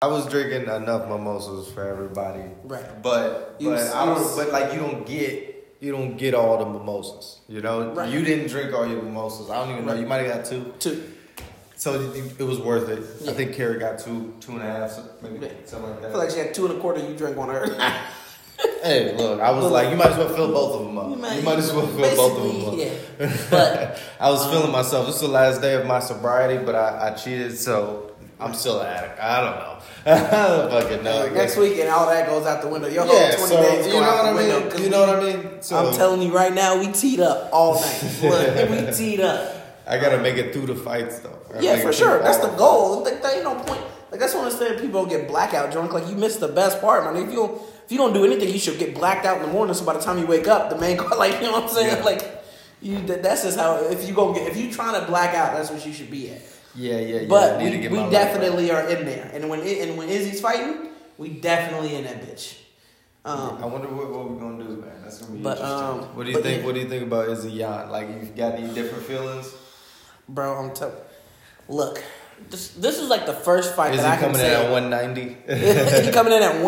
I was drinking enough mimosas for everybody. Right. But you don't get all the mimosas. You know? Right. You didn't drink all your mimosas. I don't even know. You might have got two. So it was worth it. Yeah. I think Carrie got two and a half, maybe something like that. I feel like she had 2 1/4, you drank one early. Hey, look, I was like, you might as well fill both of them up. Yeah. But I was feeling myself. It's the last day of my sobriety, but I cheated, so I'm still an addict. I don't know. I don't fucking know. Like, next week and all that goes out the window. Your whole 20 days go out the window. You know what I mean? So, I'm telling you right now, we teed up all night. Look, we teed up. I gotta make it through the fights, though. Yeah, for sure. That's the goal. There ain't no point. Like, that's one of the things people get blackout drunk. Like, you missed the best part, man. If you don't do anything, you should get blacked out in the morning. So by the time you wake up, the main card, like, you know what I'm saying? Yeah. Like, that's just how. If you trying to black out, that's what you should be at. Yeah. But we definitely are in there. And when Izzy's fighting, we definitely in that bitch. I wonder what we're gonna do, man. That's gonna be interesting. What do you think? Yeah. What do you think about Izzy Jan? Like, you got any different feelings? Bro, I'm telling you. Look, this is like the first fight that I can say. Is he coming in at 190? He coming in at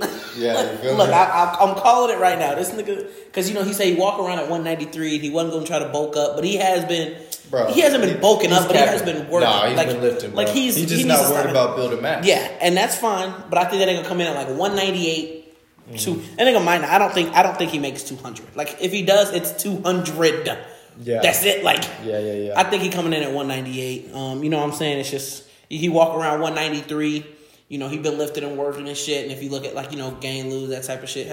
198. Yeah, you feel. Look, I'm calling it right now. This nigga, because, you know, he said he walked around at 193 and he wasn't going to try to bulk up, but he has been. Bro, he hasn't been bulking up, but he has been working. No, he's been lifting, bro. Like, he's just not worried about building mass. Yeah, and that's fine, but I think that nigga come in at like 198. Mm-hmm. That nigga might not. I don't think he makes 200. Like, if he does, it's 200. Yeah. That's it. Like, yeah. I think he coming in at 198. You know what I'm saying? It's just he walk around 193. You know, he been lifting and working and shit. And if you look at, like, you know, gain, lose, that type of shit,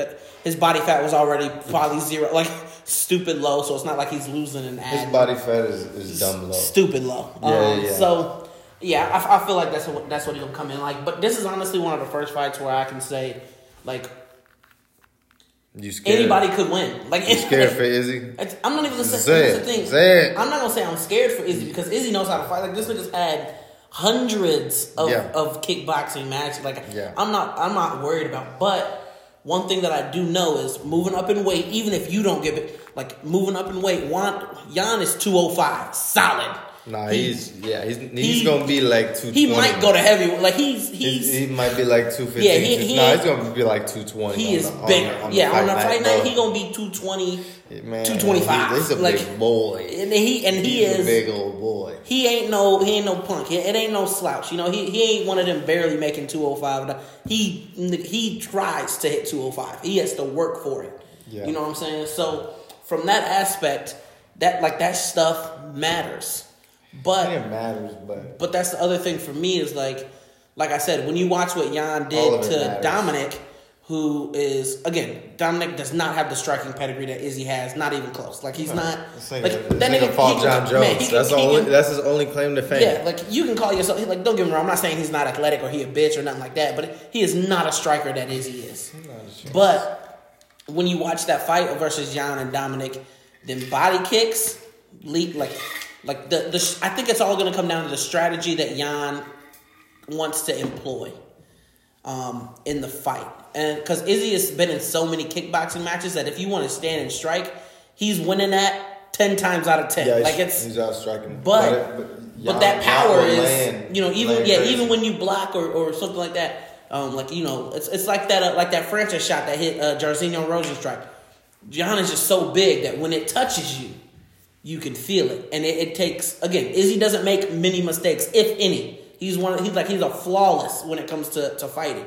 his body fat was already probably zero, like, stupid low. So it's not like he's losing an ad. His body fat is dumb low, stupid low. Yeah. So yeah, I feel like that's what he'll come in like. But this is honestly one of the first fights where I can say, like, anybody could win. Like, you scared for Izzy? I'm not even gonna say the thing. Say it. I'm not gonna say I'm scared for Izzy because Izzy knows how to fight. Like, this nigga's had hundreds of kickboxing matches. Like, yeah. I'm not worried about. But one thing that I do know is moving up in weight. Even if you don't give it, like, moving up in weight. Jan is 205, solid. Nah, he's gonna be like 220. He might go to heavy. Like, he might be like 250. Yeah, he's gonna be like 220. He is big. On the fight night, he gonna be 220, 225. He's a big boy. He's a big old boy. He ain't no punk. It ain't no slouch. You know, he ain't one of them barely making 205. He tries to hit 205. He has to work for it. Yeah. You know what I'm saying? So from that aspect, that stuff matters. But it matters, but that's the other thing for me is like I said, when you watch what Jan did to Dominic, who is, again, Dominic does not have the striking pedigree that Izzy has, not even close. Like, he's not. That nigga fought John Jones. That's his only claim to fame. Yeah, like, you can call yourself, like, don't get me wrong, I'm not saying he's not athletic or he a bitch or nothing like that, but he is not a striker that Izzy is. But when you watch that fight versus Jan and Dominic, then body kicks, like the I think it's all going to come down to the strategy that Jan wants to employ in the fight. And because Izzy has been in so many kickboxing matches that if you want to stand and strike, he's winning that 10 times out of 10. Yeah, like, he's out striking. But that power is land, you know, even when you block or something like that, like, you know, it's like that Francis shot that hit Jairzinho Rosenstrike. Jan is just so big that when it touches you, you can feel it, and it takes, again, Izzy doesn't make many mistakes, if any. He's a flawless when it comes to fighting,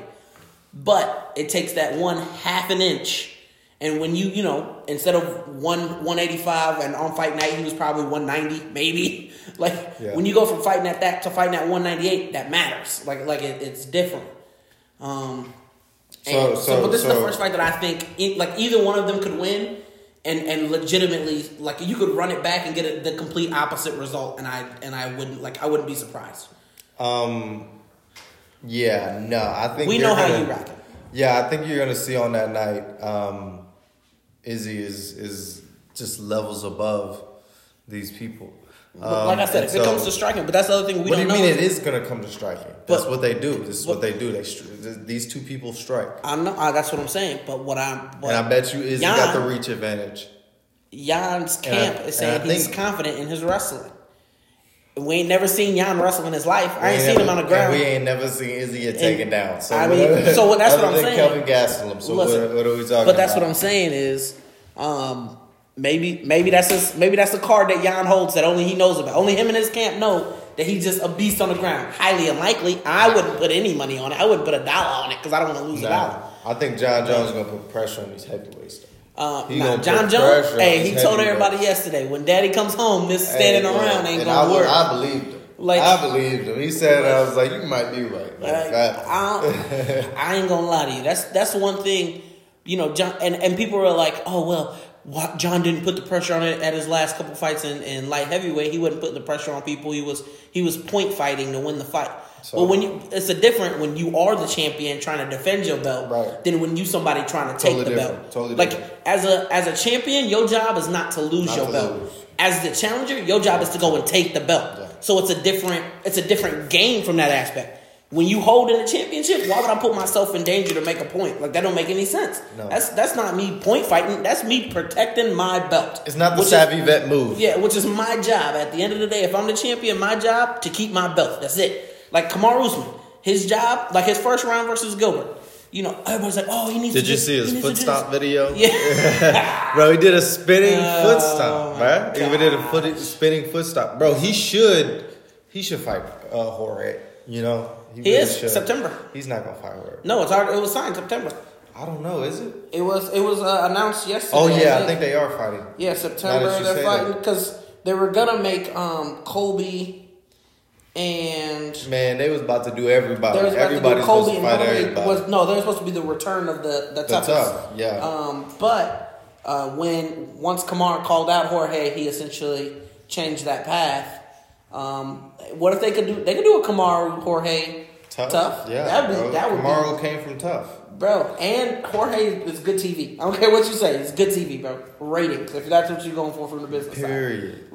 but it takes that 1/2 inch, and when you know, instead of 185, and on fight night he was probably 190, maybe. Like, when you go from fighting at that to fighting at 198, that matters. Like it's different. But this is the first fight that I think, like, either one of them could win. And legitimately, like, you could run it back and get the complete opposite result, and I wouldn't be surprised. I think we know how you rock it. Yeah, I think you're gonna see on that night, Izzy is just levels above these people. Like I said, it comes to striking, but that's the other thing we don't know. What do you mean it is going to come to striking? That's what they do. This is what they do. These two people strike. That's what I'm saying. And I bet you Izzy got the reach advantage. Jan's camp is saying he's confident in his wrestling. We ain't never seen Jan wrestle in his life. I ain't seen him on the ground. We ain't never seen Izzy get taken down. So I mean, so that's what I'm saying. Kelvin Gastelum. So what are we talking about? But that's what I'm saying is, maybe that's a card that Jan holds that only he knows about. Only him and his camp know that he's just a beast on the ground. Highly unlikely. I wouldn't put any money on it. I wouldn't put $1 on it because I don't want to lose $1. I think John Jones is going to put pressure on these heavyweights. John Jones, he told everybody yesterday, when daddy comes home, this standing around ain't going to work. I believed him. He said, I was like, you might be right. I ain't going to lie to you. That's one thing, you know, John, and people were like, oh, well, what, John didn't put the pressure on it at his last couple fights in light heavyweight. He wasn't putting the pressure on people. He was point fighting to win the fight. So, well, it's a different when you are the champion trying to defend your belt than when you somebody trying to take the belt. Totally different. As a champion, your job is not to lose your belt. As the challenger, your job is to go and take the belt. Yeah. So it's a different game from that aspect. When you hold in a championship, why would I put myself in danger to make a point? Like, that don't make any sense. No. That's not me point fighting. That's me protecting my belt. It's not the savvy vet move. Yeah, which is my job. At the end of the day, if I'm the champion, my job to keep my belt. That's it. Like Kamaru Usman, his job, like his first round versus Gilbert. You know, everybody's like, oh, he needs to do this. Did you see his foot stop video? Yeah. Bro, he did a spinning foot stop, right? He did a spinning foot stop. Bro, he should fight Jorge, you know? He really should. September. He's not going to fight Jorge. No, it was signed September. I don't know, is it? It was announced yesterday. Oh, yeah, I think they are fighting. Yeah, September they're fighting because they were going to make Colby... And man, they was about to do everybody. Everybody was supposed to fight everybody. They were supposed to be the return of the toughest. Yeah. But once Kamaru called out Jorge, he essentially changed that path. What if they could do a Kamaru Jorge tough? Yeah, Kamaru came from tough, bro. And Jorge is good TV. I don't care what you say, it's good TV, bro. Ratings, if that's what you're going for from the business side. Period.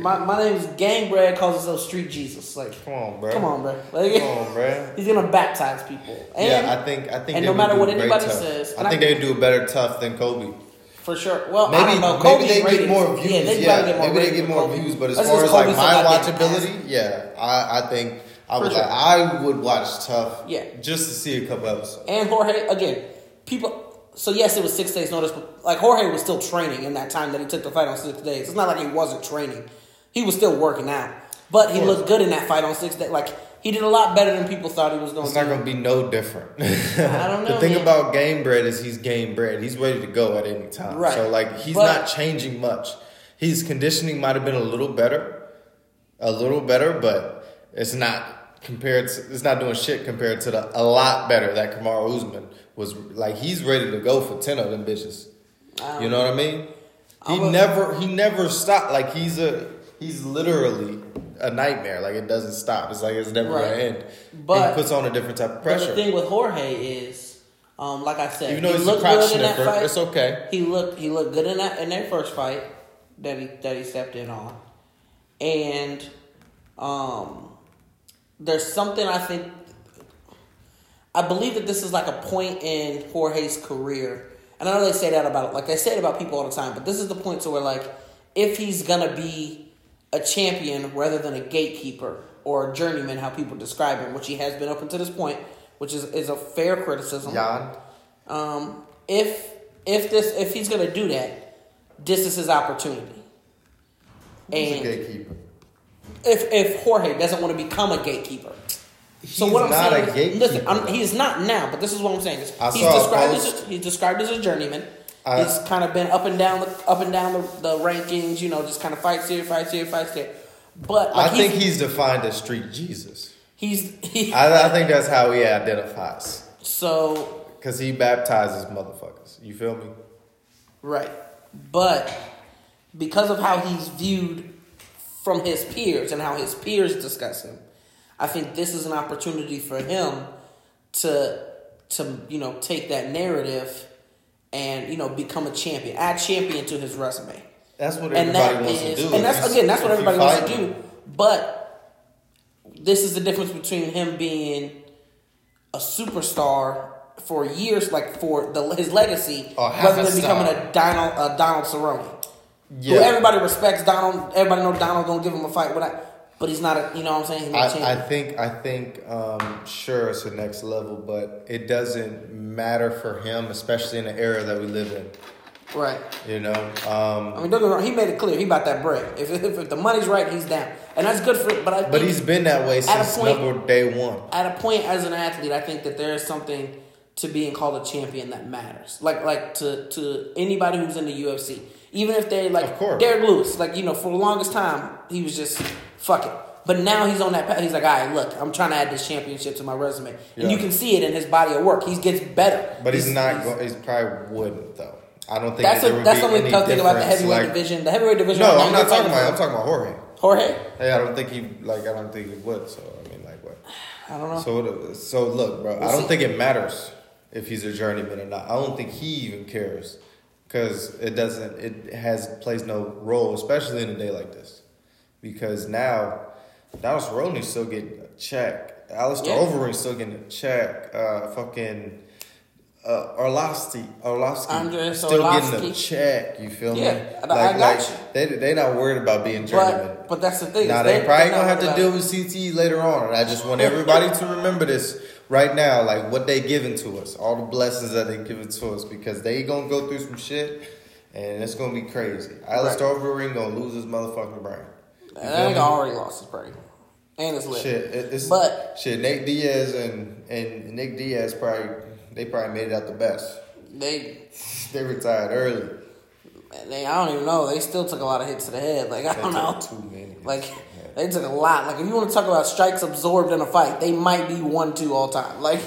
My name is Gang Brad, calls himself Street Jesus. Like, come on, bro. Like, come on, bro. He's gonna baptize people. And, yeah, I think. And no matter what anybody says, I think they do a better tough than Kobe. For sure. Well, maybe, I don't know. Kobe's maybe they ratings. Get more views. Yeah, maybe they get more views. But as far as Kobe's my watchability, I think. I would watch tough just to see a couple episodes. And Jorge, again, so yes, it was 6 days notice, but like Jorge was still training in that time that he took the fight on 6 days. It's not like he wasn't training. He was still working out. But he looked good in that fight on 6 days. Like, he did a lot better than people thought he was going to do. It's not going to be no different. I don't know. The thing about Game Bread is he's Game Bread. He's ready to go at any time. Right. So, like, he's not changing much. His conditioning might have been a little better, but... It's not doing shit compared to a lot better that Kamaru Usman was. Like, he's ready to go for 10 of them bitches. You know what I mean? He never stopped. Like, he's literally a nightmare. Like, it doesn't stop. It's like it's never going to end. But and he puts on a different type of pressure. The thing with Jorge is, like I said, even though he looked good in that fight. It's okay. He looked good in that first fight that he stepped in on, and there's something I believe that this is like a point in Jorge's career. And I know they say that about, like they say it about people all the time, but this is the point to where, like, if he's going to be a champion rather than a gatekeeper or a journeyman, how people describe him, which he has been up until this point, which is a fair criticism. Yeah. If he's going to do that, this is his opportunity. He's a gatekeeper. If Jorge doesn't want to become a gatekeeper. He's not now, but this is what I'm saying. He's described as a journeyman. He's kind of been up and down the rankings, you know, just kind of fights here. But like, I think he's defined as Street Jesus. I think that's how he identifies. So, because he baptizes motherfuckers. You feel me? Right. But because of how he's viewed from his peers and how his peers discuss him, I think this is an opportunity for him to you know, take that narrative and, you know, become a champion. Add champion to his resume. That's what everybody wants to do. And that's what everybody wants to do. But this is the difference between him being a superstar for years, like for his legacy, rather than becoming a Donald Cerrone. Yeah. Everybody knows Donald's gonna give him a fight. But he's not, you know what I'm saying? He's not a champion. I think, sure, it's the next level, but it doesn't matter for him, especially in the era that we live in. Right. You know? I mean, don't get me wrong. He made it clear. He about that bread. If the money's right, he's down. And that's good for him. But he's been that way since day one. At a point, as an athlete, I think that there is something to being called a champion that matters. Like to anybody who's in the UFC. Even if they, like, Derek Lewis. Like, you know, for the longest time, he was just... fuck it. But now he's on that path. He's like, all right, look, I'm trying to add this championship to my resume. And you can see it in his body of work. He gets better. But he's probably wouldn't, though. I don't think that's that's the only tough thing about the heavyweight division. The heavyweight division. No, I'm not talking about him. I'm talking about Jorge. Hey, I don't think he would. So, I mean, like, what? I don't know. So look, bro, I don't think it matters if he's a journeyman or not. I don't think he even cares because it plays no role, especially in a day like this. Because now, Dallas Rodney's still getting a check. Alistair Overeem's still getting a check. Orlovsky still getting a check. You feel me? Yeah, I got you. They're not worried about being journeymen. But that's the thing. Now, they're probably going to have to deal with CTE later on. And I just want everybody to remember this right now. Like, what they giving to us. All the blessings that they giving to us. Because they going to go through some shit. And it's going to be crazy. Alistair Overeem going to lose his motherfucking brain. That nigga already lost his brain. And it's lit. Shit, Nate Diaz and Nick Diaz probably made it out the best. They retired early. I don't even know. They still took a lot of hits to the head. Like, I don't know. Too many. Like, they took a lot. Like, if you want to talk about strikes absorbed in a fight, they might be 1-2 all time. Like,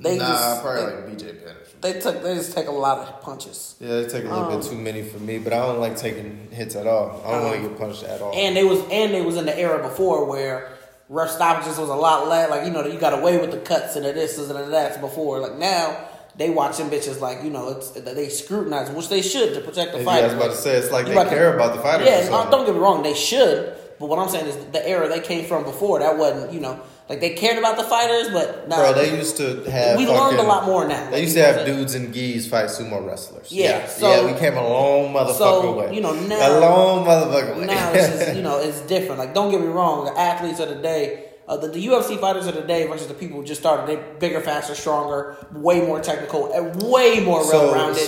probably like BJ Penn. They just take a lot of punches. Yeah, they take a little bit too many for me, but I don't like taking hits at all. I don't want to get punched at all. And they was in the era before where rough stoppages was a lot less. Like, you know, you got away with the cuts and the this and the that before. Like, now they watching bitches like, you know, they scrutinize, which they should to protect the fighter. Yeah, I was about to say, it's like they care about the fighter. Yeah, don't get me wrong, they should. But what I'm saying is the era they came from before, that wasn't, you know, like they cared about the fighters, but nah. Bro, they used to have. We learned a lot more now. They used to have dudes in gis fight sumo wrestlers. Yeah. So, we came a long motherfucking way. You know, now. A long motherfucking way. Now it's just, you know, it's different. Like, don't get me wrong, the athletes of the day. The UFC fighters of the day versus the people who just started, they're bigger, faster, stronger, way more technical, and way more well-rounded.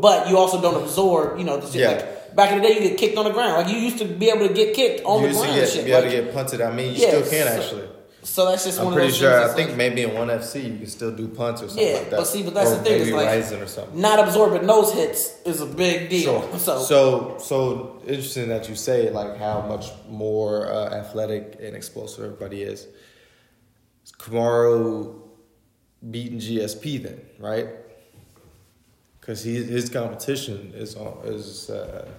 But you also don't absorb, you know, the shit. Yeah. Like, back in the day, you get kicked on the ground. Like, you used to be able to get kicked on the ground. You used to be able to get punted. I mean, you still can, actually. So that's just one of those things. I'm pretty sure. I think maybe in 1FC, you can still do punts or something like that. Yeah, but that's the thing. Maybe Ryzen or something. Not absorbing those hits is a big deal. Sure. So interesting that you say, like, how much more athletic and explosive everybody is. Kamaru beating GSP then, right? Because his competition is the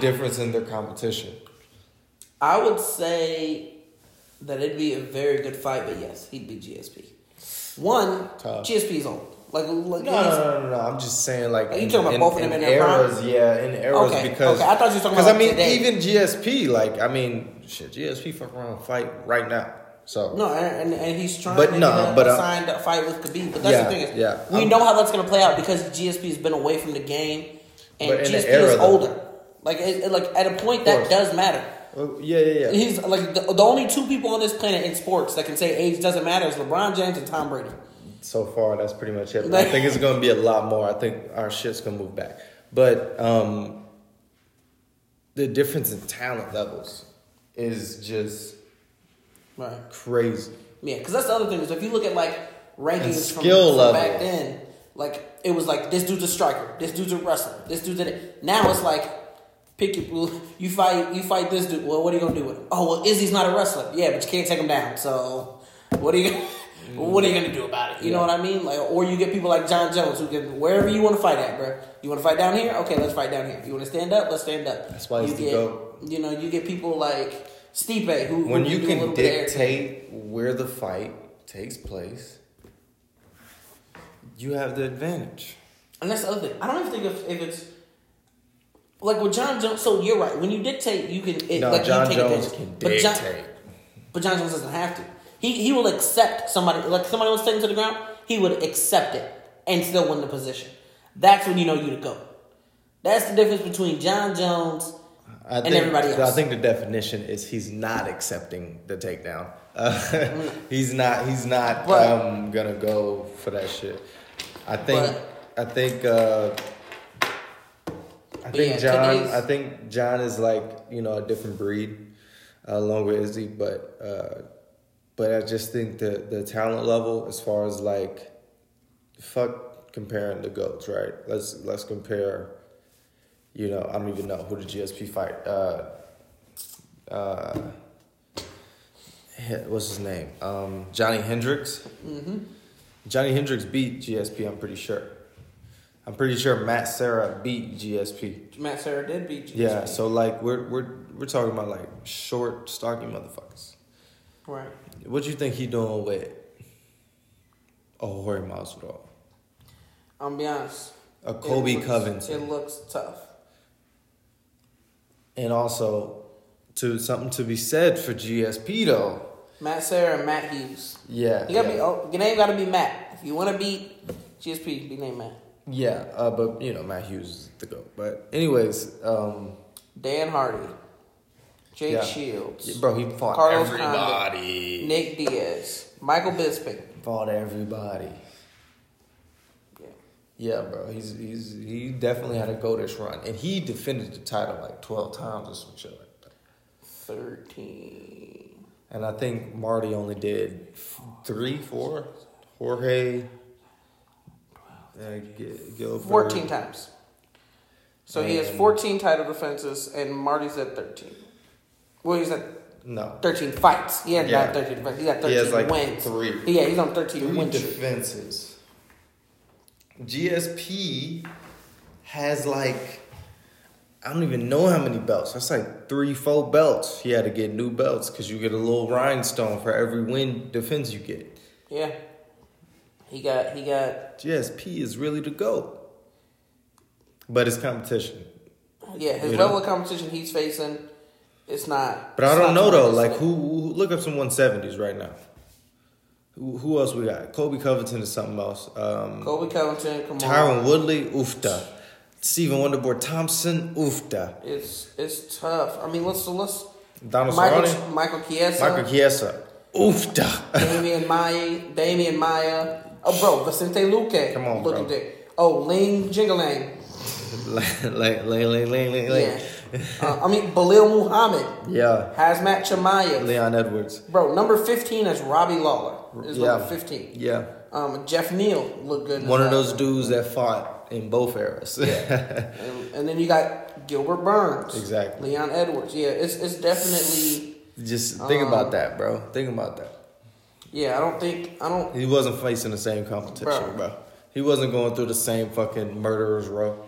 difference in their competition. I would say that it'd be a very good fight, but yes, he'd be GSP. One, tough. GSP's old. No. I'm just saying, like, you talking about both of them in their prime? Yeah, in eras because I thought you were talking about today. Even GSP, GSP fuck around and fight right now. So no, and he's trying to sign a fight with Khabib. But that's the thing is, we know how that's gonna play out because GSP has been away from the game, and GSP is older. At a point that does matter. Yeah. He's like the only two people on this planet in sports that can say age doesn't matter is LeBron James and Tom Brady. So far, that's pretty much it. I think it's going to be a lot more. I think our shit's going to move back. But the difference in talent levels is just crazy. Yeah, because that's the other thing is if you look at like rankings from back then, like it was like this dude's a striker, this dude's a wrestler, this dude's a. Now it's like. You fight this dude. Well, what are you gonna do with him? Oh, well, Izzy's not a wrestler. Yeah, but you can't take him down. So, what are you gonna do about it? You know what I mean? Like, or you get people like John Jones who can wherever you want to fight at, bro. You want to fight down here? Okay, let's fight down here. You want to stand up? Let's stand up. That's why you get people like Stipe who when you can dictate where the fight takes place, you have the advantage. And that's the other thing. I don't even think if it's. Like with John Jones, so you're right. When you dictate, you can. John Jones can dictate, but John Jones doesn't have to. He will accept somebody. Like somebody was taken to the ground, he would accept it and still win the position. That's when you know you to go. That's the difference between John Jones I think the definition is he's not accepting the takedown. He's not gonna go for that shit. I think John is like, you know, a different breed, along with Izzy, but I just think the talent level, as far as like, fuck comparing the GOATs, right? Let's compare. You know, I don't even know who the GSP fight. What's his name? Johnny Hendricks. Mm-hmm. Johnny Hendricks beat GSP, I'm pretty sure. I'm pretty sure Matt Serra beat GSP. Matt Serra did beat GSP. Yeah, so like we're talking about like short, stocky motherfuckers. Right. What do you think he doing with Jorge Masvidal? I'm be honest. A Colby Covington. It looks tough. And also, to something to be said for GSP though. Matt Serra and Matt Hughes. Yeah. You gotta your name gotta be Matt. If you wanna beat GSP, be named Matt. Yeah, but you know, Matt Hughes is the GOAT. But anyways, Dan Hardy, Jake Shields, bro, he fought Carlos everybody. Condon, Nick Diaz, Michael Bisping, fought everybody. Yeah, bro, he definitely had a GOATish run, and he defended the title like 12 times or some shit like that. 13. And I think Marty only did 4. Jorge, 12, 14 times. So he has 14 title defenses, and Marty's at 13. Well, he's at 13 fights. He had not 13 defenses. He got 13 wins. He has like wins. 3. Yeah, he's on 13 wins. 3 defenses. GSP has like, I don't even know how many belts. That's like 3-4 belts. He had to get new belts because you get a little rhinestone for every win defense you get. Yeah. He got GSP is really the GOAT. But it's competition. Yeah, his level of competition he's facing, it's not. But I don't know though. Like who look up some 170s right now. Who else we got? Colby Covington is something else. Colby Covington, come on. Tyron Woodley, oofta. Stephen Wonderboy Thompson, oofta. It's tough. I mean, let's. Donald Cerrone. Michael Chiesa, oofta. Damian Maya. Oh, bro, Vicente Luque. Come on, bro. Oh, Ling Jingalang. Ling. Beneil Muhammad. Yeah. Hazmat Chimaev. Leon Edwards. Bro, number 15 is Robbie Lawler. Number 15. Yeah. Jeff Neal looked good. One of those dudes that fought in both eras. Yeah. And then you got Gilbert Burns. Exactly. Leon Edwards. Yeah, it's definitely. Just think about that, bro. Think about that. Yeah, I don't. He wasn't facing the same competition, bro. He wasn't going through the same fucking murderer's row.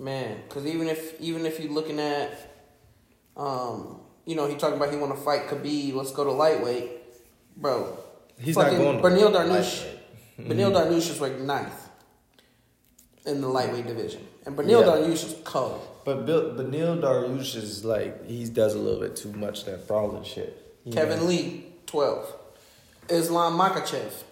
Man, because even if you're looking at, he talking about he want to fight Khabib. Let's go to lightweight, bro. He's not going. Beneil Dariush. Beneil Dariush is like ninth in the lightweight division, and Beneil Dariush is cold. But Beneil Dariush is like he does a little bit too much that brawling shit. Kevin Lee, 12. Islam Makhachev.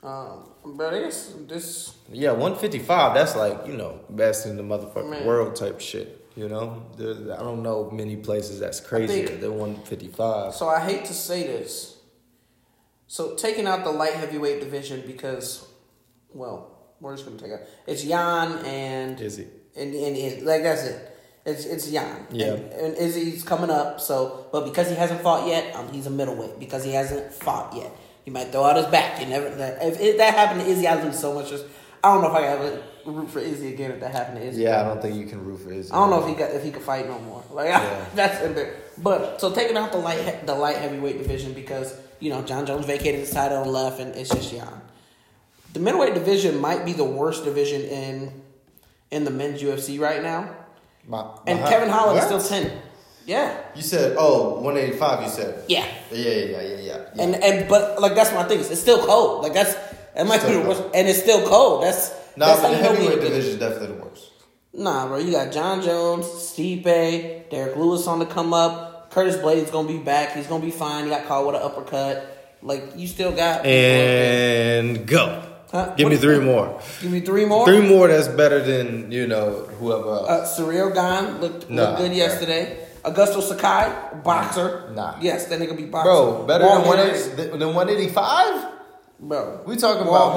But it's this. Yeah, 155. That's like best in the motherfucking world type shit. You know, I don't know many places that's crazier than 155. So I hate to say this. So taking out the light heavyweight division because, well, we're just gonna take out. It's Jan and Izzy, and like that's it. It's Jan. Yeah. And Izzy's coming up. So, but because he hasn't fought yet, he's a middleweight. Because he hasn't fought yet. He might throw out his back. If that happened to Izzy, I'd lose so much. I don't know if I could ever root for Izzy again if that happened to Izzy. Yeah, I don't think you can root for Izzy. I don't know if he could fight no more. Like that's in there. But so taking out the light heavyweight division because John Jones vacated his title and left, and it's just Jan. The middleweight division might be the worst division in the men's UFC right now. And Kevin Holland is still 10. Yeah. You said, 185, you said. Yeah. Yeah. But like that's my thing. It's still cold. Like that might be the worst. And it's still cold. That's the heavyweight division is definitely the worst. Nah, bro. You got John Jones, Stipe, Derek Lewis on the come up. Curtis Blade's gonna be back. He's gonna be fine. He got caught with an uppercut. Like you still got. And go. Give me three more. Give me three more? Three more that's better than, you know, whoever else. Surreal Gone looked good yesterday. Augusto Sakai, boxer. Nah. Yes, that nigga be boxer. Bro, better than 185? Bro. We talking about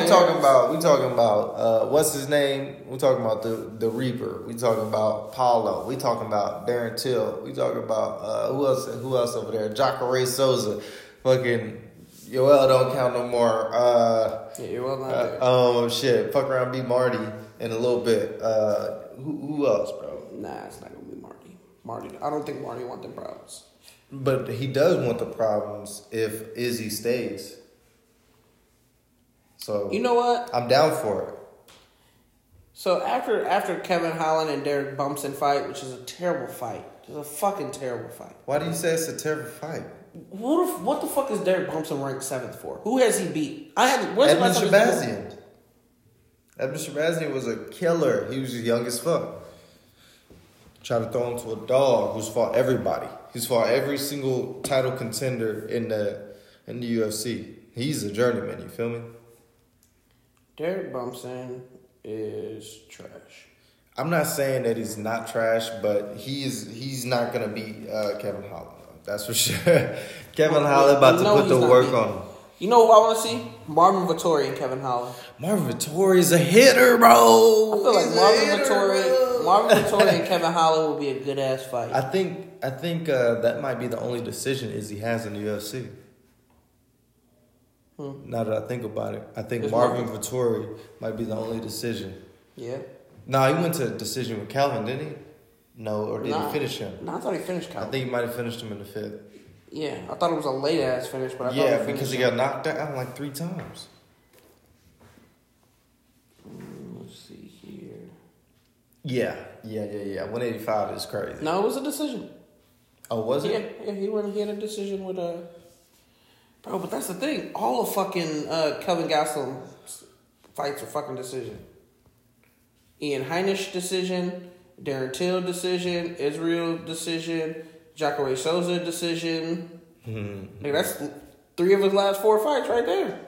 what's his name? We talking about the Reaper. We talking about Paulo. We talking about Darren Till. We talking about who else over there? Jacare Souza. Fucking Yoel don't count no more. Yoel not there. Shit. Fuck around, be Marty in a little bit. Who else, bro? Nah, it's not gonna be Marty. I don't think Marty want the problems. But he does want the problems if Izzy stays. So you know what? I'm down for it. So after Kevin Holland and Derek Brunson fight, which is a terrible fight. It's a fucking terrible fight. Why do you say it's a terrible fight? What the fuck is Derek Brunson ranked 7th for? Who has he beat? Where's the last time he's beat? Edmund Shabazian was a killer. He was young as fuck. Try to throw him to a dog who's fought everybody. He's fought every single title contender in the UFC. He's a journeyman, you feel me? Derek Brunson is trash. I'm not saying that he's not trash, but he's not going to beat Kevin Holland. That's for sure. Kevin Holland about to put the work on him. You know who I want to see? Marvin Vettori and Kevin Holland. Marvin Vettori is a hitter, bro. I feel like Marvin Vettori and Kevin Holland will be a good ass fight. I think that might be the only decision Izzy has in the UFC. Now that I think about it, I think Marvin Vettori might be the only decision. Yeah. No, he went to a decision with Calvin, didn't he? No, or did he finish him? No, I thought he finished Calvin. I think he might have finished him in the 5th. Yeah, I thought it was a late-ass finish, but I thought because he got knocked out like 3 times. Let's see here. Yeah. 185 is crazy. No, it was a decision. Oh, was it? Yeah, he had a decision with... Bro, but that's the thing. All of fucking Kelvin Gastelum fights are fucking decision. Ian Heinisch decision, Darren Till decision, Israel decision, Jacare Souza decision. Mm-hmm. Nigga, that's 3 of his last 4 fights right there.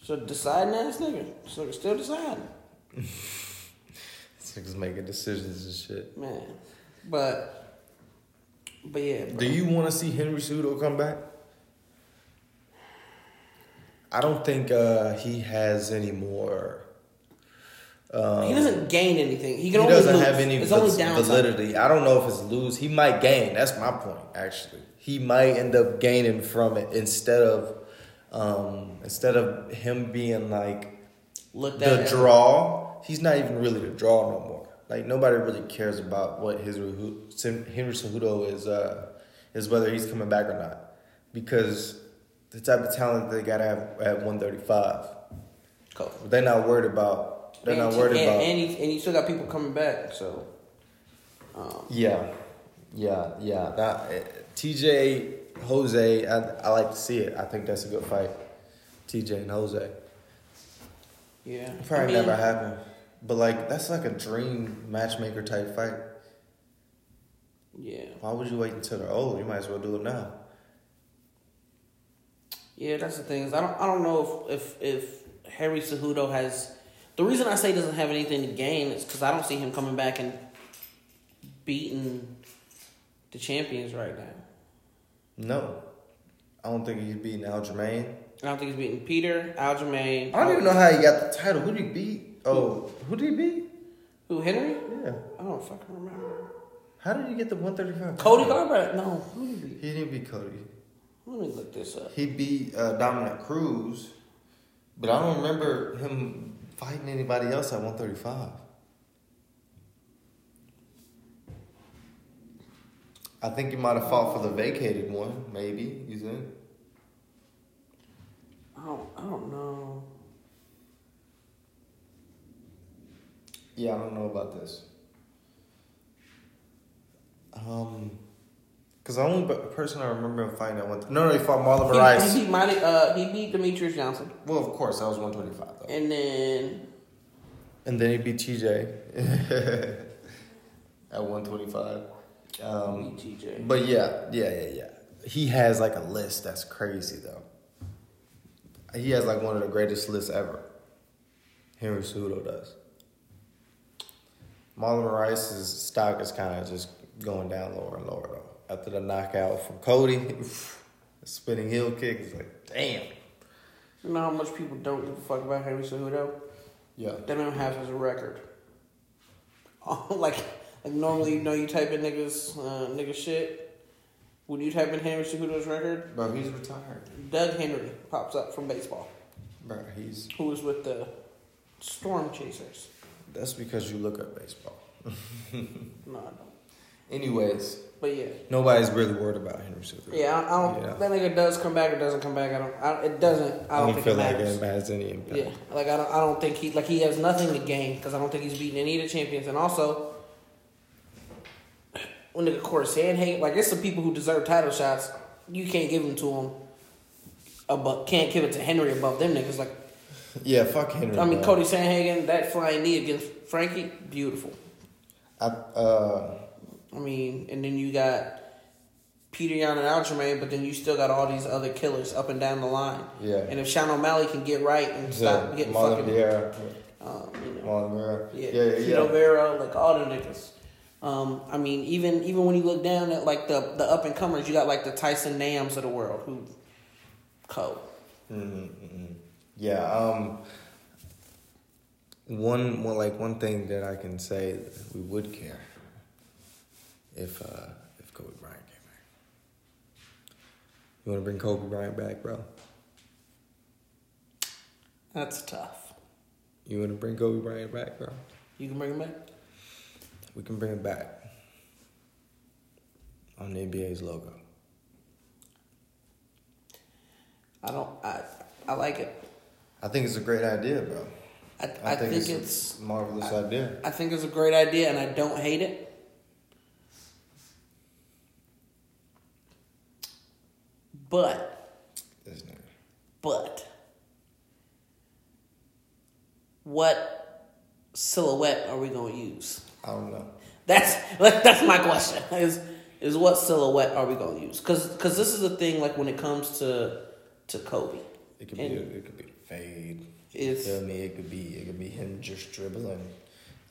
So deciding ass nigga. This nigga still deciding. This nigga's making decisions and shit. Man. But yeah. Bro. Do you want to see Henry Cejudo come back? I don't think he has any more... he doesn't gain anything. He doesn't lose. Have any validity. I don't know if it's lose. He might gain. That's my point, actually. He might end up gaining from it instead of him being like the draw. He's not even really the draw no more. Like, nobody really cares about what Henry Cejudo is whether he's coming back or not. Because... the type of talent they gotta have at 135. Cool. They're not worried about. And you still got people coming back. So. Yeah. That TJ Jose, I like to see it. I think that's a good fight. TJ and Jose. Yeah. Probably never happened, but like that's like a dream matchmaker type fight. Yeah. Why would you wait until they're old? You might as well do it now. Yeah, that's the thing. I don't know if Henry Cejudo has... The reason I say doesn't have anything to gain is because I don't see him coming back and beating the champions right now. No. I don't think he's beating Aljamain. I don't think he's beating Peter, Aljamain. I don't even know how he got the title. Who did he beat? Oh, who did he beat? Who, Henry? Yeah. I don't fucking remember. How did he get the 135? Cody Garbrandt? No. Who did he beat? He didn't beat Cody. Let me look this up. He beat Dominic Cruz, but I don't remember him fighting anybody else at 135. I think he might have fought for the vacated one, maybe. You think? I don't know. Yeah, I don't know about this. Because the only person I remember him fighting at 135... No, he fought Marlon Moraes. He beat Demetrius Johnson. Well, of course. That was 125, though. And then he beat TJ. at 125. Beat TJ. But yeah. He has, like, a list that's crazy, though. He has, like, one of the greatest lists ever. Henry Cejudo does. Marlon Moraes' stock is kind of just going down lower and lower, though. After the knockout from Cody, spinning heel kick, it's like, damn. You know how much people don't give a fuck about Henry Cejudo? Yeah. They don't have his record. Like normally, you know, you type in nigga shit. When you type in Henry Cejudo's record... Bro, he's retired. Doug Henry pops up from baseball. Bro, he's... Who was with the Storm Chasers. That's because you look up baseball. No, I don't. Anyways. But yeah. Nobody's really worried about Henry Cejudo. Yeah, I don't... That nigga does come back or doesn't come back. I don't think it matters. Yeah, like I don't think he... Like, he has nothing to gain because I don't think he's beaten any of the champions. And also... When nigga Corsair, like, it's the people who deserve title shots. You can't give them to them. Can't give it to Henry above them niggas. Like, yeah, fuck Henry. I mean, Cody Sandhagen, that flying knee against Frankie, beautiful. I mean, and then you got Petr Yan and Aljamain, but then you still got all these other killers up and down the line. Yeah. And if Sean O'Malley can get right and stop getting fucking... Marlon Moraes. Yeah. Tito Vera, like, all the niggas. I mean, even when you look down at, like, the up-and-comers, you got, like, the Tyson Nams of the world who cope. Yeah. One thing that I can say that we would care if Kobe Bryant came back. You want to bring Kobe Bryant back, bro? That's tough. You want to bring Kobe Bryant back, bro? You can bring him back? We can bring it back on the NBA's logo. I like it. I think it's a great idea, bro. I think it's a marvelous idea. I think it's a great idea, and I don't hate it. But what silhouette are we going to use? I don't know. That's my question. Is what silhouette are we gonna use? Cause this is the thing. Like, when it comes to Kobe, it could be a fade. It could be him just dribbling.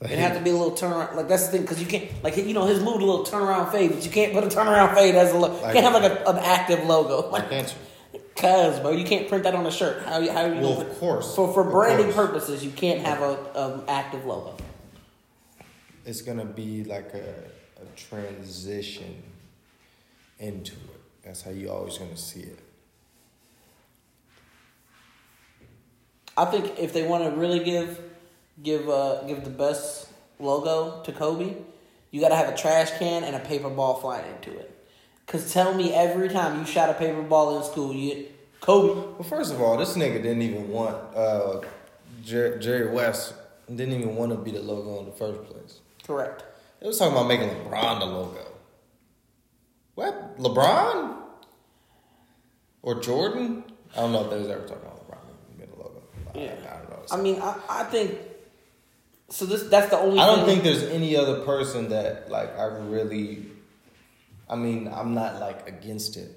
Like, it had to be a little turnaround. Like, that's the thing. Cause you can't, like, you know, his move, a little turnaround fade, but you can't put a turnaround fade as a logo. Like, you can't have like an active logo. Why can't you? Cause, bro, you can't print that on a shirt. How you? Well, of course. For branding purposes, you can't have an active logo. It's going to be like a transition into it. That's how you always going to see it. I think if they want to really give the best logo to Kobe, you got to have a trash can and a paper ball flying into it. Because tell me every time you shot a paper ball in school, Kobe. Well, first of all, this nigga didn't even want Jerry West didn't even want to be the logo in the first place. Correct. They was talking about making LeBron the logo. What? LeBron? Or Jordan? I don't know if they was ever talking about LeBron being the logo. Yeah. I don't know. So, I mean, I think... So that's the only thing... I don't think there's any other person that, like, I really... I mean, I'm not, like, against it.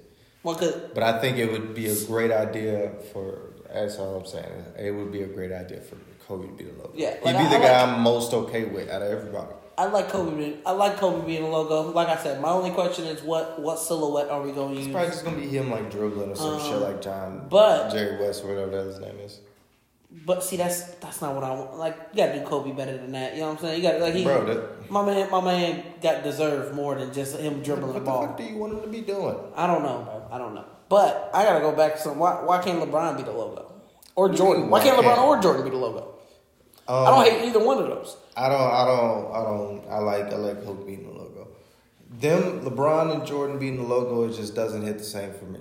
Well, but I think it would be a great idea for... That's all I'm saying. It would be a great idea for Kobe to be the logo. Yeah, like, he'd be the guy I'm most okay with out of everybody. I like Kobe being the logo. Like I said, my only question is what silhouette are we going to use? It's probably just going to be him, like, dribbling or some shit like Jerry West, whatever that his name is. But see, that's not what I want. Like, you got to do Kobe better than that. You know what I'm saying? You got like my man got deserved more than just him dribbling the ball. What the fuck do you want him to be doing? I don't know, bro. But I got to go back to something. Why can't LeBron be the logo? Or Jordan? Why can't LeBron or Jordan be the logo? I don't hate either one of those. I like Kobe being the logo. Them, LeBron and Jordan being the logo, it just doesn't hit the same for me.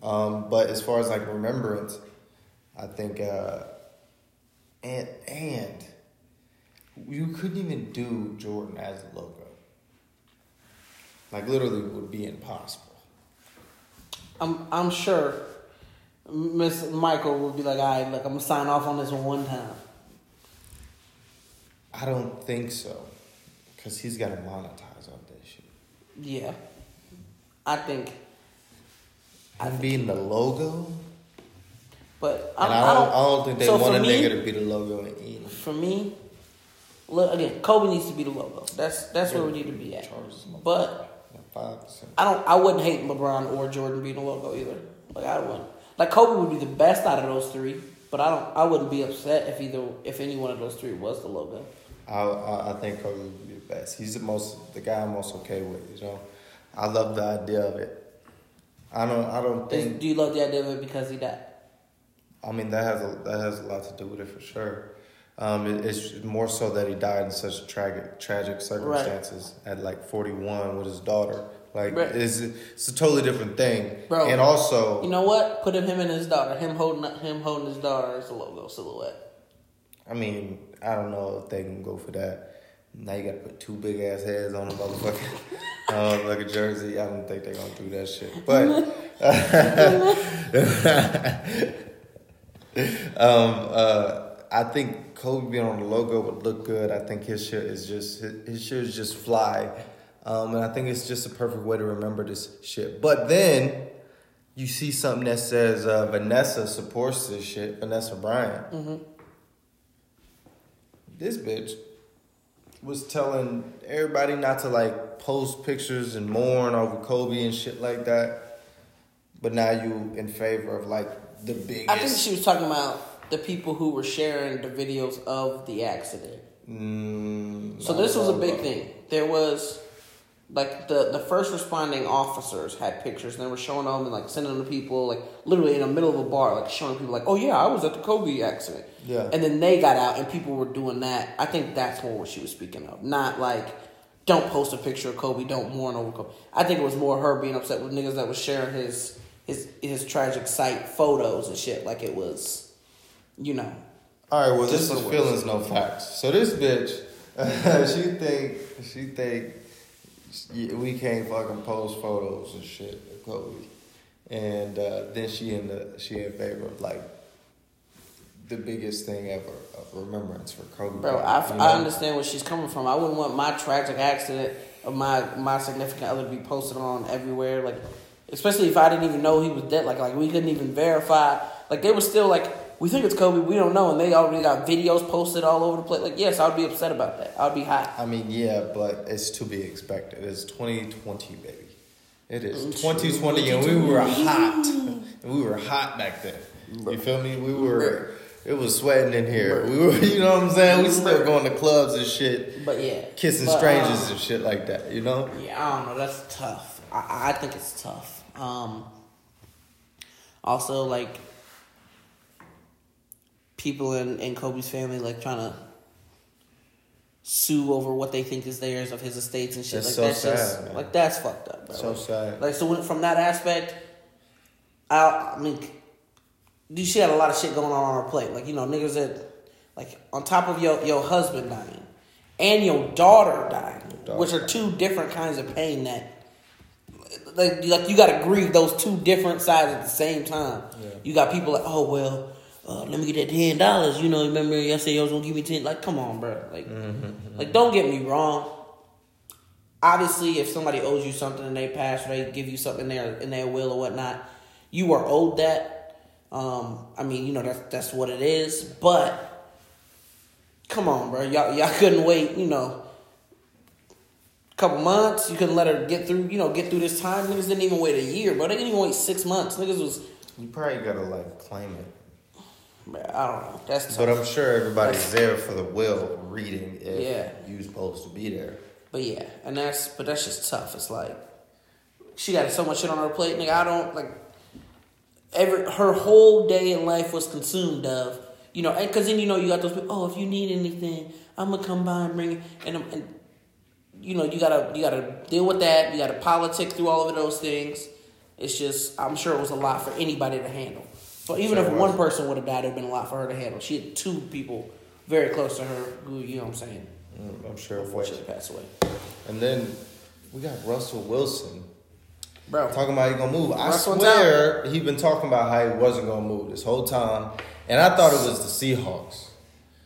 But as far as, like, remembrance, I think and you couldn't even do Jordan as a logo. Like, literally, it would be impossible. I'm sure Miss Michael will be like, all right, look, I'm going to sign off on this one time. I don't think so. Because he's got to monetize all that shit. Yeah. I think... I'm being the logo? But I don't think they want a nigga to be the logo and eat him. For me, look again, Kobe needs to be the logo. That's where we need to be at. But I wouldn't hate LeBron or Jordan being the logo either. Like I wouldn't. Like Kobe would be the best out of those three, but I wouldn't be upset if any one of those three was the logo. I think Kobe would be the best. He's the guy I'm most okay with, you know. I love the idea of it. I don't think. Do you love the idea of it because he died? I mean that has a lot to do with it for sure. It's more so that he died in such tragic circumstances at like 41 with his daughter. Like right. It's a totally different thing. Bro, and also you know what? Put him and his daughter. Him holding his daughter as a logo silhouette. I mean, I don't know if they can go for that. Now you gotta put two big ass heads on a motherfucking like a jersey. I don't think they're gonna do that shit. But I think Kobe being on the logo would look good. I think his shit is just fly, and I think it's just a perfect way to remember this shit. But then you see something that says Vanessa supports this shit, Vanessa Bryant. Mm-hmm. This bitch was telling everybody not to like post pictures and mourn over Kobe and shit like that. But now you in favor of like. The biggest. I think she was talking about the people who were sharing the videos of the accident. So this was a big thing. There was, like, the first responding officers had pictures, and they were showing them and, like, sending them to people, like, literally in the middle of a bar, like, showing people, like, oh, yeah, I was at the Kobe accident. Yeah. And then they got out, and people were doing that. I think that's what she was speaking of. Not, like, don't post a picture of Kobe, don't mourn over Kobe. I think it was more her being upset with niggas that was sharing his tragic sight photos and shit like it was, you know. All right, well, this is feelings, no facts. So this bitch, she think we can't fucking post photos and shit of Kobe, and then she in favor of like the biggest thing ever of remembrance for Kobe. Bro, I understand where she's coming from. I wouldn't want my tragic accident of my significant other to be posted on everywhere, like. Especially if I didn't even know he was dead. Like we couldn't even verify. Like, they were still like, we think it's Kobe, we don't know. And they already got videos posted all over the place. Like, yes, I would be upset about that. I would be hot. I mean, yeah, but it's to be expected. It's 2020, baby. It is 2020, and we were hot. We were hot back then. You feel me? It was sweating in here. We were, you know what I'm saying? We still going to clubs and shit. But, yeah. Kissing strangers and shit like that, you know? Yeah, I don't know. That's tough. I think it's tough. Also, like, people in Kobe's family, like, trying to sue over what they think is theirs of his estates and shit. That's like, so that's sad, just, man. Like, that's fucked up, bro. So sad. Like, so from that aspect, I mean, dude, she had a lot of shit going on her plate. Like, you know, niggas that, like, on top of your husband dying and your daughter dying, which are two different kinds of pain that, like you gotta grieve those two different sides at the same time. Yeah. You got people like, oh well, let me get that $10. You know, remember yesterday I was gonna give me 10. Like, come on, bro. Like, like don't get me wrong. Obviously, if somebody owes you something and they pass, or they give you something in their will or whatnot, you are owed that. I mean, you know that's what it is. But come on, bro. Y'all couldn't wait. You know. Couple months, you couldn't let her get through this time. Niggas didn't even wait a year, bro. They didn't even wait 6 months. Niggas was. You probably gotta like claim it. Man, I don't know. That's tough. But I'm sure everybody's there for the will reading if you're supposed to be there. But yeah, and that's just tough. It's like she got so much shit on her plate, nigga. I don't like. Her whole day in life was consumed of, you know, because then you know you got those people. Oh, if you need anything, I'm gonna come by and bring it, and you know, you gotta deal with that. You gotta politic through all of those things. It's just, I'm sure it was a lot for anybody to handle. But even if one person would have died, it would have been a lot for her to handle. She had two people very close to her who, you know what I'm saying? I'm sure it was. Unfortunately passed away. And then we got Russell Wilson. Bro. Talking about he gonna move. I swear he been talking about how he wasn't gonna move this whole time. And I thought it was the Seahawks.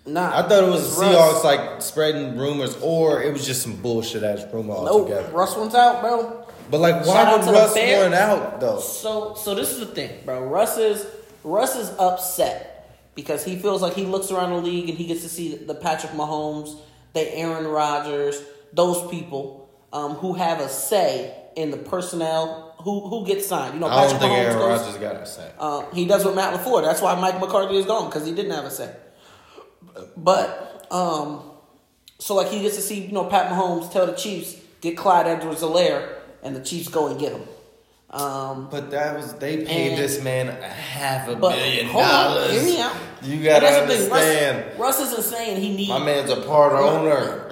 Nah, I thought it was the Seahawks, like, spreading rumors, or it was just some bullshit-ass rumor altogether. Nope, Russ went out, bro. But, like, why would Russ run out, though? So this is the thing, bro. Russ is Russ is upset because he feels like he looks around the league and he gets to see the Patrick Mahomes, the Aaron Rodgers, those people who have a say in the personnel who gets signed. You know, I don't think Aaron Rodgers got a say. He does with Matt LaFleur. That's why Mike McCarthy is gone, because he didn't have a say. But so like he gets to see, you know, Pat Mahomes tell the Chiefs get Clyde Edwards-Helaire, and the Chiefs go and get him. But that was they paid this man $500 million. Hear me out. You gotta understand. Russ isn't saying he needs. My man's a part owner.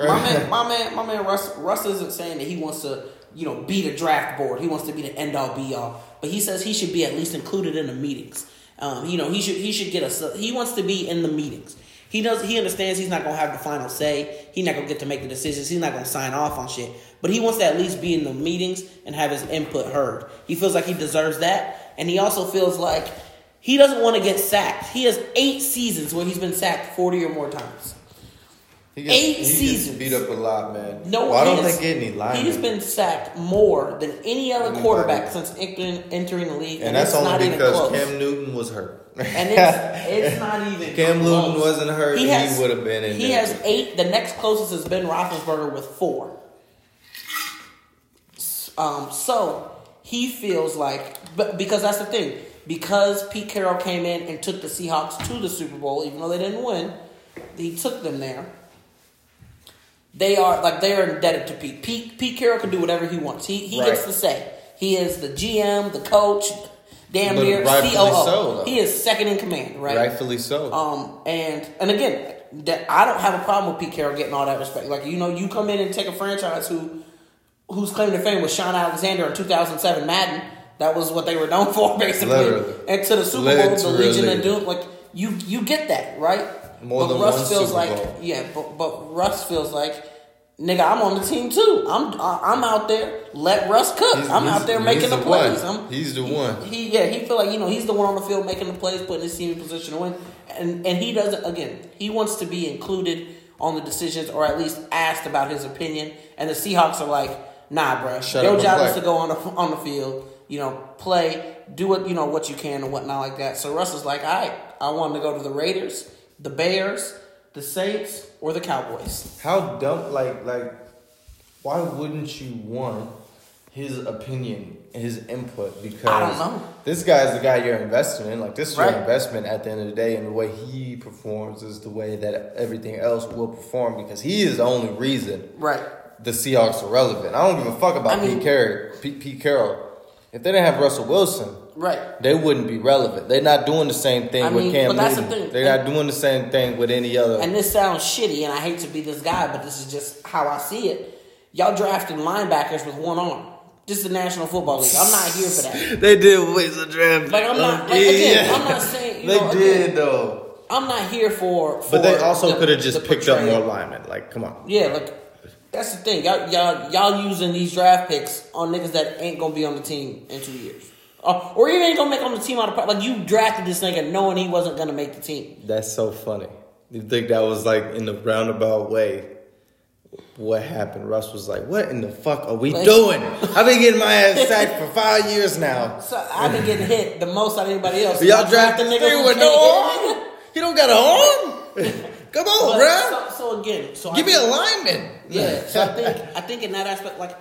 My man. Russ isn't saying that he wants to, you know, be the draft board. He wants to be the end all be all. But he says he should be at least included in the meetings. You know, he should get a. He wants to be in the meetings. He knows. He understands he's not going to have the final say. He's not going to get to make the decisions. He's not going to sign off on shit. But he wants to at least be in the meetings and have his input heard. He feels like he deserves that. And he also feels like he doesn't want to get sacked. He has 8 seasons where he's been sacked 40 or more times. He gets beat up a lot, man. He's been sacked more than any other quarterback since entering the league. And that's only because Cam Newton was hurt. And it's not even Cam Newton wasn't hurt. He would have been in there. He has 8. The next closest is Ben Roethlisberger with 4. So he feels like – because that's the thing. Because Pete Carroll came in and took the Seahawks to the Super Bowl, even though they didn't win, he took them there. They are indebted to Pete. Pete Carroll can do whatever he wants. He gets to say. He is the GM, the coach, damn near COO. So, he is second in command, right? Rightfully so. And again, I don't have a problem with Pete Carroll getting all that respect. Like, you know, you come in and take a franchise whose claim to fame was Sean Alexander in 2007 Madden. That was what they were known for, basically. Literally. And to the Super Bowl, the Legion of Doom. Like you get that, right? But Russ feels like, nigga, I'm on the team too. I'm out there. Let Russ cook. I'm out there making the plays. He's the one. He feel like, you know, he's the one on the field making the plays, putting his team in position to win. And he doesn't. Again, he wants to be included on the decisions, or at least asked about his opinion. And the Seahawks are like, nah, bro. Your job is to go on the field. You know, play, do what you know what you can and whatnot like that. So Russ is like, all right, I want to go to the Raiders, the Bears, the Saints, or the Cowboys. How dumb, like, why wouldn't you want his opinion, his input? Because I don't know. This guy's the guy you're investing in. Like, this is your investment at the end of the day, and the way he performs is the way that everything else will perform, because he is the only reason the Seahawks are relevant. I don't give a fuck about Pete Carroll. If they didn't have Russell Wilson, they wouldn't be relevant. They're not doing the same thing with Cam Newton. They're not doing the same thing with any other. And this sounds shitty, and I hate to be this guy, but this is just how I see it. Y'all drafting linebackers with one arm. This is the National Football League. I'm not here for that. They did waste a draft. Like, I'm not. Like, again, I'm not saying. They did though. I'm not here for. But they also could have just picked up more linemen. Like, come on. Yeah, like. That's the thing. Y'all using these draft picks on niggas that ain't going to be on the team in 2 years. Or even ain't going to make on the team out of... Like, you drafted this nigga knowing he wasn't going to make the team. That's so funny. You think that was, like, in the roundabout way what happened. Russ was like, what in the fuck are we doing? I've been getting my ass sacked for 5 years now. So I've been getting hit the most out of anybody else. Y'all drafted nigga with no arm? He don't got an arm? Come on, bruh. So give me a lineman. Yeah. So I think in that aspect, like,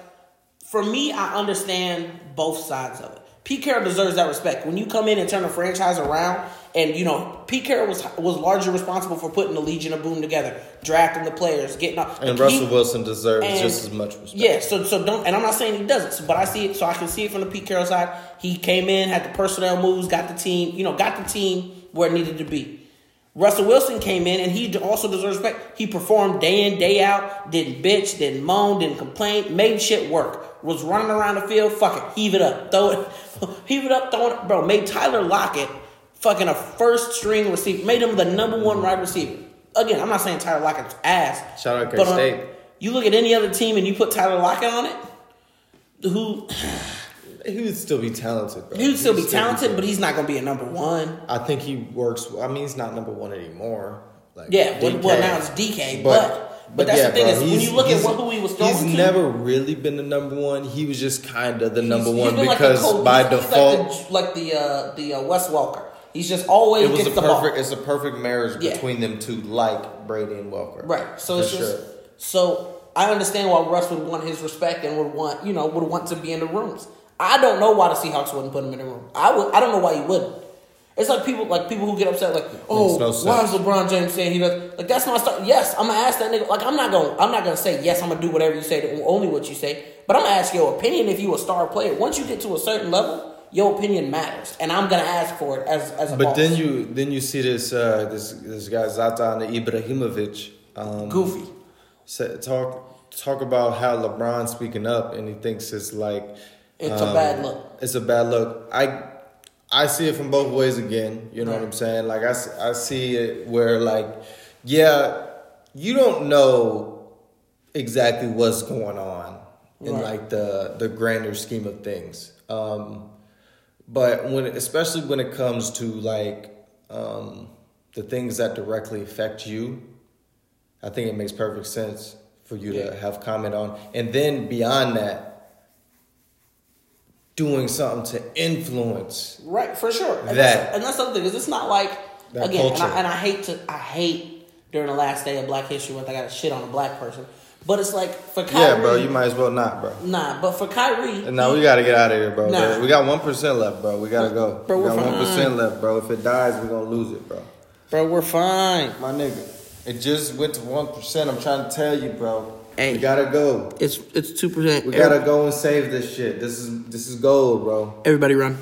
for me, I understand both sides of it. Pete Carroll deserves that respect. When you come in and turn a franchise around, and, you know, Pete Carroll was largely responsible for putting the Legion of Boom together, drafting the players, getting up. And Russell Wilson deserves just as much respect. Yeah. So don't. And I'm not saying he doesn't, but I see it. So I can see it from the Pete Carroll side. He came in, had the personnel moves, got the team where it needed to be. Russell Wilson came in, and he also deserves respect. He performed day in, day out, didn't bitch, didn't moan, didn't complain, made shit work. Was running around the field, fuck it, heave it up, throw it, bro, made Tyler Lockett fucking a first-string receiver, made him the number one wide receiver. Again, I'm not saying Tyler Lockett's ass. Shout out K-State. You look at any other team and you put Tyler Lockett on it, he would still be talented, bro. But he's not going to be a number one. I think he works... I mean, he's not number one anymore. Like, yeah, DK, well, now it's DK. But that's the thing is, when you look at who he was throwing to... He's never really been the number one. He was just kind of the number one because by default... He's like the Wes Welker. He's just always gets the ball. It's a perfect marriage between them two, like Brady and Welker. Right. So it's just so I understand why Russ would want his respect and would want, you know, would want to be in the rooms. I don't know why the Seahawks wouldn't put him in the room. I don't know why he wouldn't. It's like people who get upset like, oh, why is LeBron James saying he does? Like, that's not stuff. Yes, I'm gonna ask that nigga. Like, I'm not gonna say yes. I'm gonna do whatever you say, only what you say. But I'm gonna ask your opinion if you a star player. Once you get to a certain level, your opinion matters, and I'm gonna ask for it as a. But boss. then you see this guy Zlatan Ibrahimović, goofy, talk about how LeBron's speaking up, and he thinks it's like it's a bad look. It's a bad look. I see it from both ways again. You know what I'm saying? Like, I see it where, like, yeah, you don't know exactly what's going on in, like, the grander scheme of things. But especially when it comes to, like, the things that directly affect you, I think it makes perfect sense for you to have comment on. And then beyond that, doing something to influence, right? For sure, and that's something because it's not like again. And I hate during the last day of Black History Month. I got to shit on a black person, but it's like for Kyrie, bro. You might as well not, bro. Nah, but for Kyrie, we got to get out of here, bro. Nah. We got 1% left, bro. We got to go. Bro, we got 1% left, bro. If it dies, we're gonna lose it, bro. Bro, we're fine, my nigga. It just went to 1%. I'm trying to tell you, bro. Hey, we gotta go. It's 2%. We gotta go and save this shit. This is gold, bro. Everybody run.